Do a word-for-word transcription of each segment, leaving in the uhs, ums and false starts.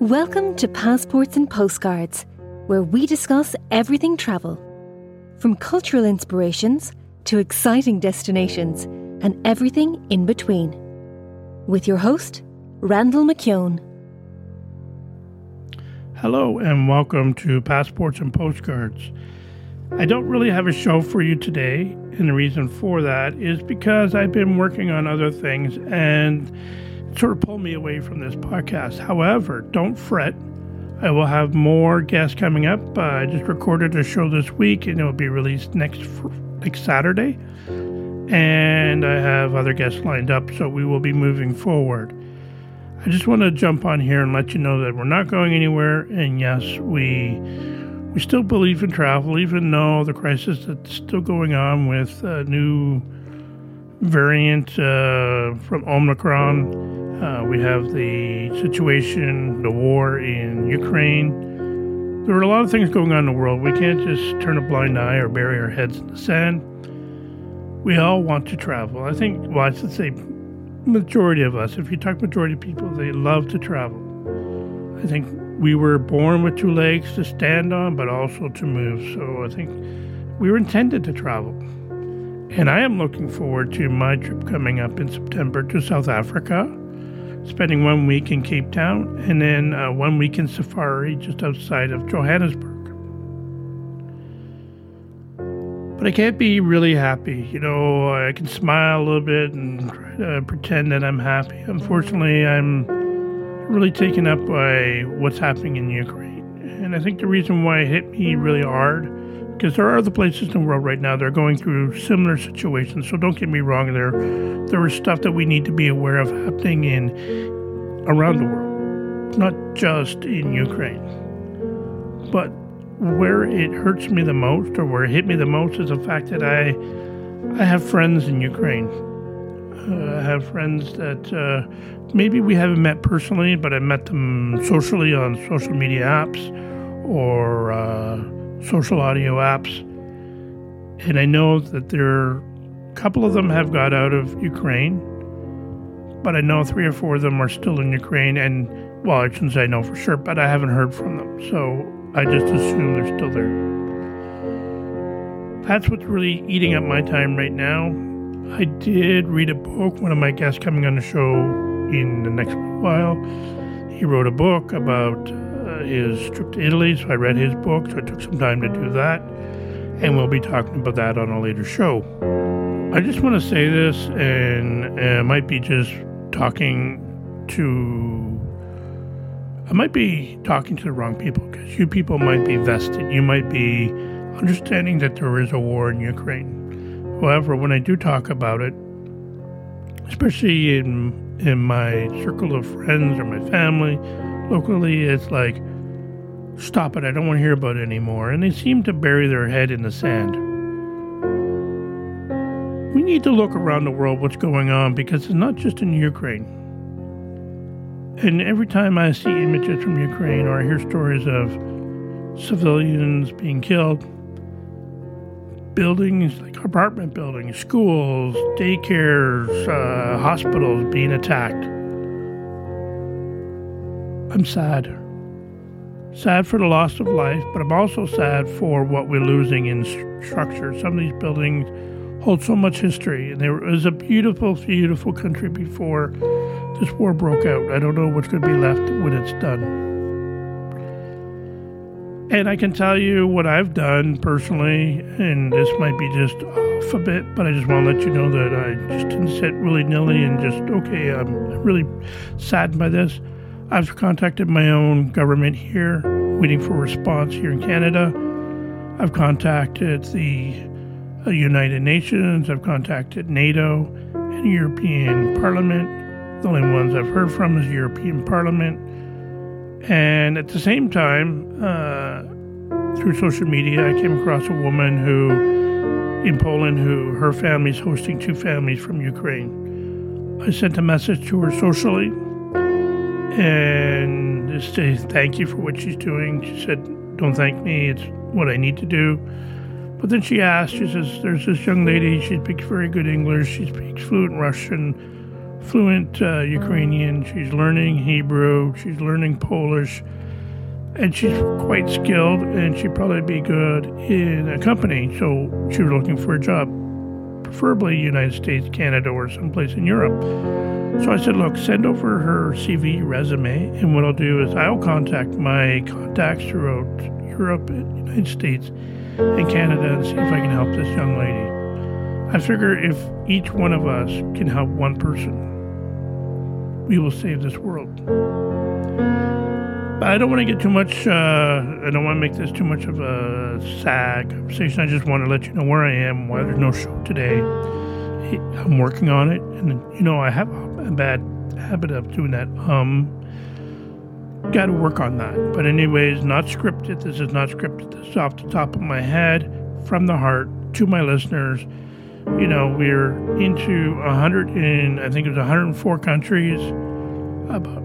Welcome to Passports and Postcards, where we discuss everything travel. From cultural inspirations to exciting destinations and everything in between. With your host, Randall McKeown. Hello and welcome to Passports and Postcards. I don't really have a show for you today, and the reason for that is because I've been working on other things and sort of pull me away from this podcast. However, don't fret. I will have more guests coming up. Uh, I just recorded a show this week and it will be released next, fr- next Saturday. And I have other guests lined up, so we will be moving forward. I just want to jump on here and let you know that we're not going anywhere. And yes, we we still believe in travel, even though the crisis that's still going on with a new variant uh, from Omicron. Uh, we have the situation, the war in Ukraine. There are a lot of things going on in the world. We can't just turn a blind eye or bury our heads in the sand. We all want to travel. I think, well, I should say majority of us. If you talk majority of people, they love to travel. I think we were born with two legs to stand on, but also to move. So I think we were intended to travel. And I am looking forward to my trip coming up in September to South Africa. Spending one week in Cape Town and then uh, one week in safari just outside of Johannesburg. But I can't be really happy. You know, I can smile a little bit and try to pretend that I'm happy. Unfortunately, I'm really taken up by what's happening in Ukraine. And I think the reason why it hit me really hard, because there are other places in the world right now that are going through similar situations. So don't get me wrong, there there is stuff that we need to be aware of happening in around the world, not just in Ukraine. But where it hurts me the most, or where it hit me the most, is the fact that I I have friends in Ukraine. Uh, I have friends that uh, maybe we haven't met personally, but I met them socially on social media apps or Uh, social audio apps, and I know that there a couple of them have got out of Ukraine, but I know three or four of them are still in Ukraine, and well, I shouldn't say no for sure, but I haven't heard from them, so I just assume they're still there. That's what's really eating up my time right now. I did read a book. One of my guests coming on the show in the next while, he wrote a book about his trip to Italy, so I read his book, so I took some time to do that, and we'll be talking about that on a later show. I just want to say this, and I might be just talking to, I might be talking to the wrong people, because you people might be vested, you might be understanding that there is a war in Ukraine. However, when I do talk about it, especially in in my circle of friends or my family, locally, it's like, stop it, I don't want to hear about it anymore. And they seem to bury their head in the sand. We need to look around the world what's going on, because it's not just in Ukraine. And every time I see images from Ukraine or I hear stories of civilians being killed, buildings, like apartment buildings, schools, daycares, uh, hospitals being attacked, I'm sad. Sad for the loss of life, but I'm also sad for what we're losing in structure. Some of these buildings hold so much history, and there was a beautiful, beautiful country before this war broke out. I don't know what's going to be left when it's done. And I can tell you what I've done personally, and this might be just off a bit, but I just want to let you know that I just didn't sit willy-nilly and just, okay, I'm really saddened by this. I've contacted my own government here, waiting for a response here in Canada. I've contacted the uh, United Nations. I've contacted NATO and European Parliament. The only ones I've heard from is European Parliament. And at the same time, uh, through social media, I came across a woman who, in Poland, who her family's hosting two families from Ukraine. I sent a message to her socially and just say thank you for what she's doing. She said, don't thank me, it's what I need to do. But then she asked, she says, there's this young lady, she speaks very good English, she speaks fluent Russian. fluent uh, Ukrainian. She's learning Hebrew. She's learning Polish. And she's quite skilled, and she'd probably be good in a company. So she was looking for a job, preferably United States, Canada, or someplace in Europe. So I said, look, send over her C V, resume, and what I'll do is I'll contact my contacts throughout Europe, United States, and Canada and see if I can help this young lady. I figure if each one of us can help one person, we will save this world. But I don't want to get too much, uh, I don't want to make this too much of a sad conversation. I just want to let you know where I am, why there's no show today. I'm working on it. And, you know, I have a bad habit of doing that. Um, got to work on that. But anyways, not scripted. This is not scripted. This is off the top of my head, from the heart, to my listeners. You know, we're into one hundred and I think it was one hundred four countries, about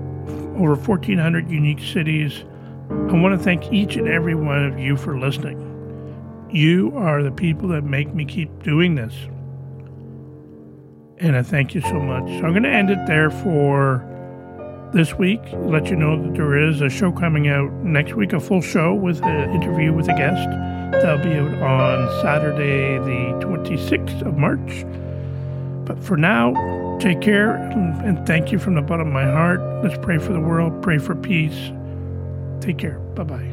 over fourteen hundred unique cities. I want to thank each and every one of you for listening. You are the people that make me keep doing this. And I thank you so much. So I'm going to end it there for this week. Let you know that there is a show coming out next week, a full show with an interview with a guest. That'll be out on Saturday, the twenty-sixth of March. But for now, take care and thank you from the bottom of my heart. Let's pray for the world. Pray for peace. Take care. Bye-bye.